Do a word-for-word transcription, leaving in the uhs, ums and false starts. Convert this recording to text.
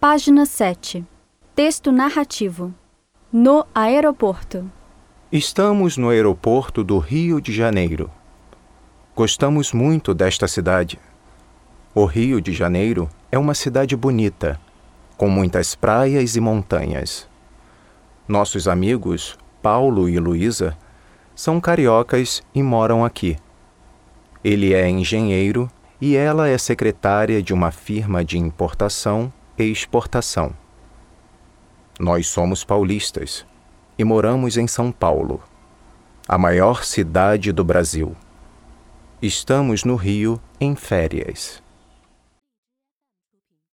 Página sete. Texto narrativo. No aeroporto. Estamos no aeroporto do Rio de Janeiro. Gostamos muito desta cidade. O Rio de Janeiro é uma cidade bonita, com muitas praias e montanhas. Nossos amigos, Paulo e Luísa, são cariocas e moram aqui. Ele é engenheiro e ela é secretária de uma firma de importação e exportação. Nós somos paulistas e moramos em São Paulo, a maior cidade do Brasil. Estamos no Rio em férias.